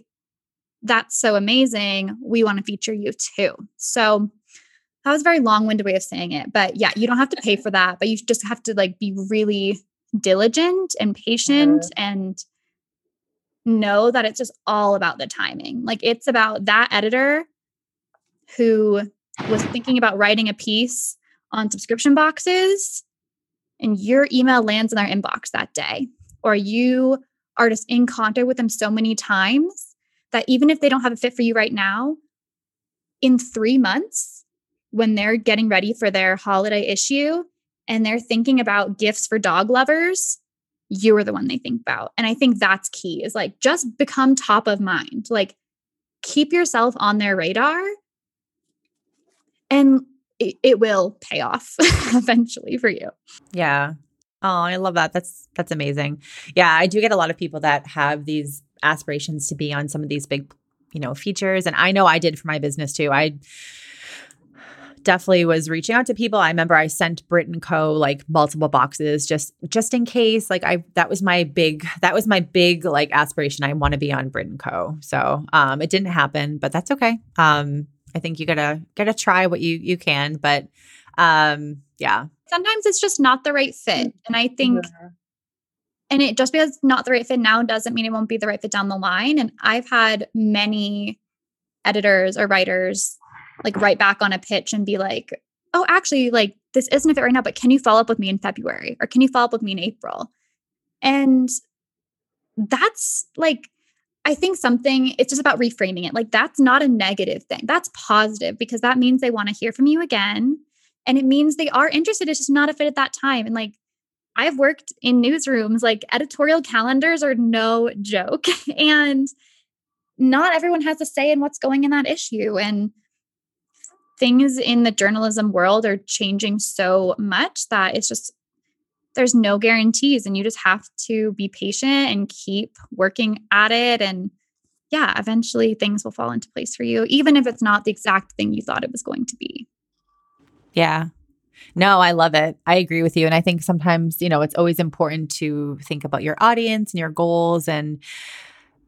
That's so amazing. We want to feature you too. So that was a very long-winded way of saying it, but yeah, you don't have to pay for that, but you just have to like be really diligent and patient and know that it's just all about the timing. Like it's about that editor who was thinking about writing a piece on subscription boxes and your email lands in their inbox that day, or you are just in contact with them so many times that even if they don't have a fit for you right now, in 3 months, when they're getting ready for their holiday issue and they're thinking about gifts for dog lovers, you are the one they think about. And I think that's key, is like, just become top of mind. Like, keep yourself on their radar and it will pay off eventually for you. Yeah. Oh, I love that. That's amazing. Yeah. I do get a lot of people that have these aspirations to be on some of these big, features. And I know I did for my business too. I definitely was reaching out to people. I remember I sent Brit & Co like multiple boxes just in case. Like that was my big like aspiration. I want to be on Brit & Co. So, it didn't happen, but that's okay. I think you gotta try what you can, but, yeah. Sometimes it's just not the right fit. And I think, and it just because it's not the right fit now doesn't mean it won't be the right fit down the line. And I've had many editors or writers like write back on a pitch and be like, oh, actually, like this isn't a fit right now, but can you follow up with me in February? Or can you follow up with me in April? And that's like, I think something, it's just about reframing it. Like that's not a negative thing. That's positive, because that means they want to hear from you again. And it means they are interested. It's just not a fit at that time. And like, I've worked in newsrooms, like editorial calendars are no joke. And not everyone has a say in what's going in that issue. And things in the journalism world are changing so much that it's just, there's no guarantees. And you just have to be patient and keep working at it. And yeah, eventually things will fall into place for you, even if it's not the exact thing you thought it was going to be. Yeah. No, I love it. I agree with you. And I think sometimes, it's always important to think about your audience and your goals and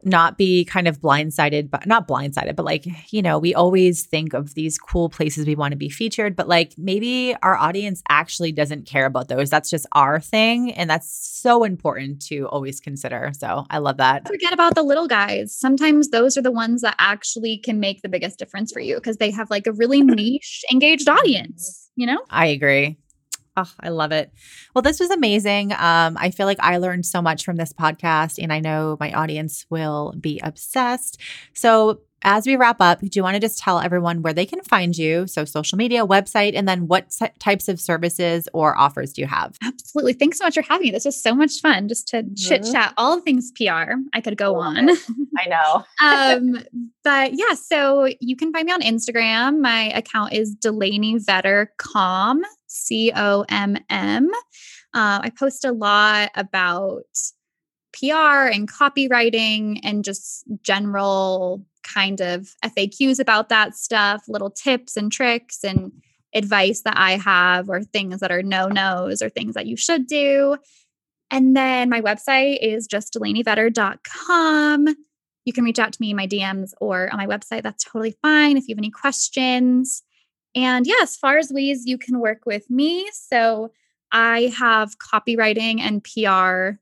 not be kind of blindsided, but not blindsided, but like, we always think of these cool places we want to be featured, but like maybe our audience actually doesn't care about those. That's just our thing. And that's so important to always consider. So I love that. Forget about the little guys. Sometimes those are the ones that actually can make the biggest difference for you, because they have like a really niche, engaged audience, I agree. Oh, I love it. Well, this was amazing. I feel like I learned so much from this podcast, and I know my audience will be obsessed. So as we wrap up, do you want to just tell everyone where they can find you? So social media, website, and then what types of services or offers do you have? Absolutely. Thanks so much for having me. This was so much fun just to chit chat all things PR. I could go on. I know. But yeah, so you can find me on Instagram. My account is delaneyvettercom. COMM. I post a lot about PR and copywriting and just general kind of FAQs about that stuff, little tips and tricks and advice that I have, or things that are no-nos or things that you should do. And then my website is just delaneyvetter.com. You can reach out to me in my DMs or on my website. That's totally fine if you have any questions. And yeah, as far as ways you can work with me. So I have copywriting and PR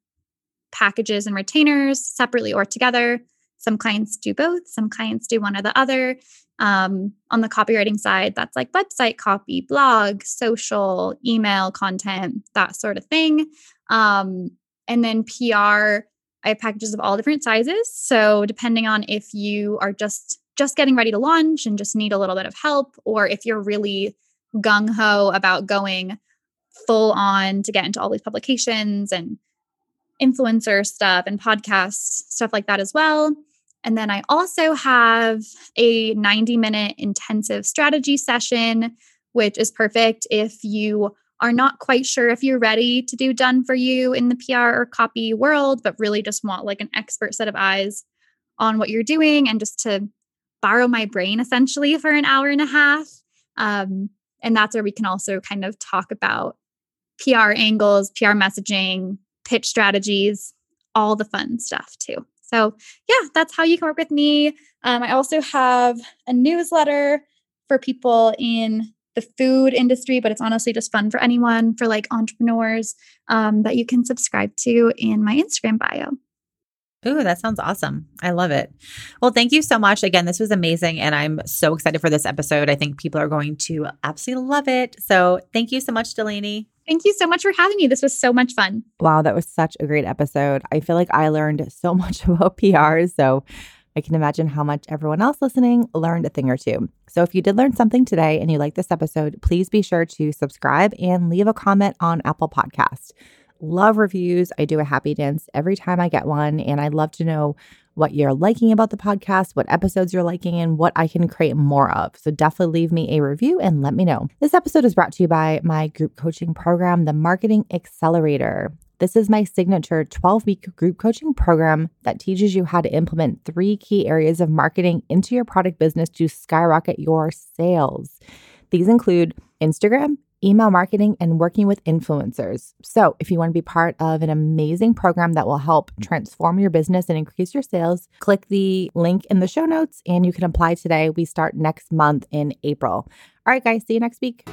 packages and retainers separately or together. Some clients do both. Some clients do one or the other. On the copywriting side, that's like website copy, blog, social, email content, that sort of thing. And then PR, I have packages of all different sizes. So depending on if you are just getting ready to launch and just need a little bit of help, or if you're really gung-ho about going full on to get into all these publications and influencer stuff and podcasts, stuff like that as well. And then I also have a 90-minute intensive strategy session, which is perfect if you are not quite sure if you're ready to do done for you in the PR or copy world, but really just want like an expert set of eyes on what you're doing and just to borrow my brain essentially for an hour and a half. And that's where we can also kind of talk about PR angles, PR messaging, pitch strategies, all the fun stuff too. So yeah, that's how you can work with me. I also have a newsletter for people in the food industry, but it's honestly just fun for anyone, for like entrepreneurs, that you can subscribe to in my Instagram bio. Ooh, that sounds awesome. I love it. Well, thank you so much. Again, this was amazing. And I'm so excited for this episode. I think people are going to absolutely love it. So thank you so much, Delaney. Thank you so much for having me. This was so much fun. Wow, that was such a great episode. I feel like I learned so much about PR. So I can imagine how much everyone else listening learned a thing or two. So if you did learn something today and you like this episode, please be sure to subscribe and leave a comment on Apple Podcasts. Love reviews. I do a happy dance every time I get one, and I'd love to know what you're liking about the podcast, what episodes you're liking, and what I can create more of. So definitely leave me a review and let me know. This episode is brought to you by my group coaching program, The Marketing Accelerator. This is my signature 12-week group coaching program that teaches you how to implement 3 key areas of marketing into your product business to skyrocket your sales. These include Instagram, email marketing, and working with influencers. So if you want to be part of an amazing program that will help transform your business and increase your sales, click the link in the show notes and you can apply today. We start next month in April. All right, guys, see you next week.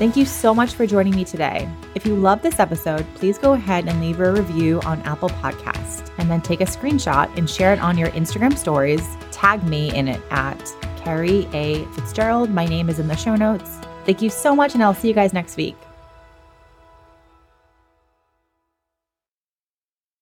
Thank you so much for joining me today. If you love this episode, please go ahead and leave a review on Apple Podcasts and then take a screenshot and share it on your Instagram stories. Tag me in it at Kerrie A. Fitzgerald. My name is in the show notes. Thank you so much, and I'll see you guys next week.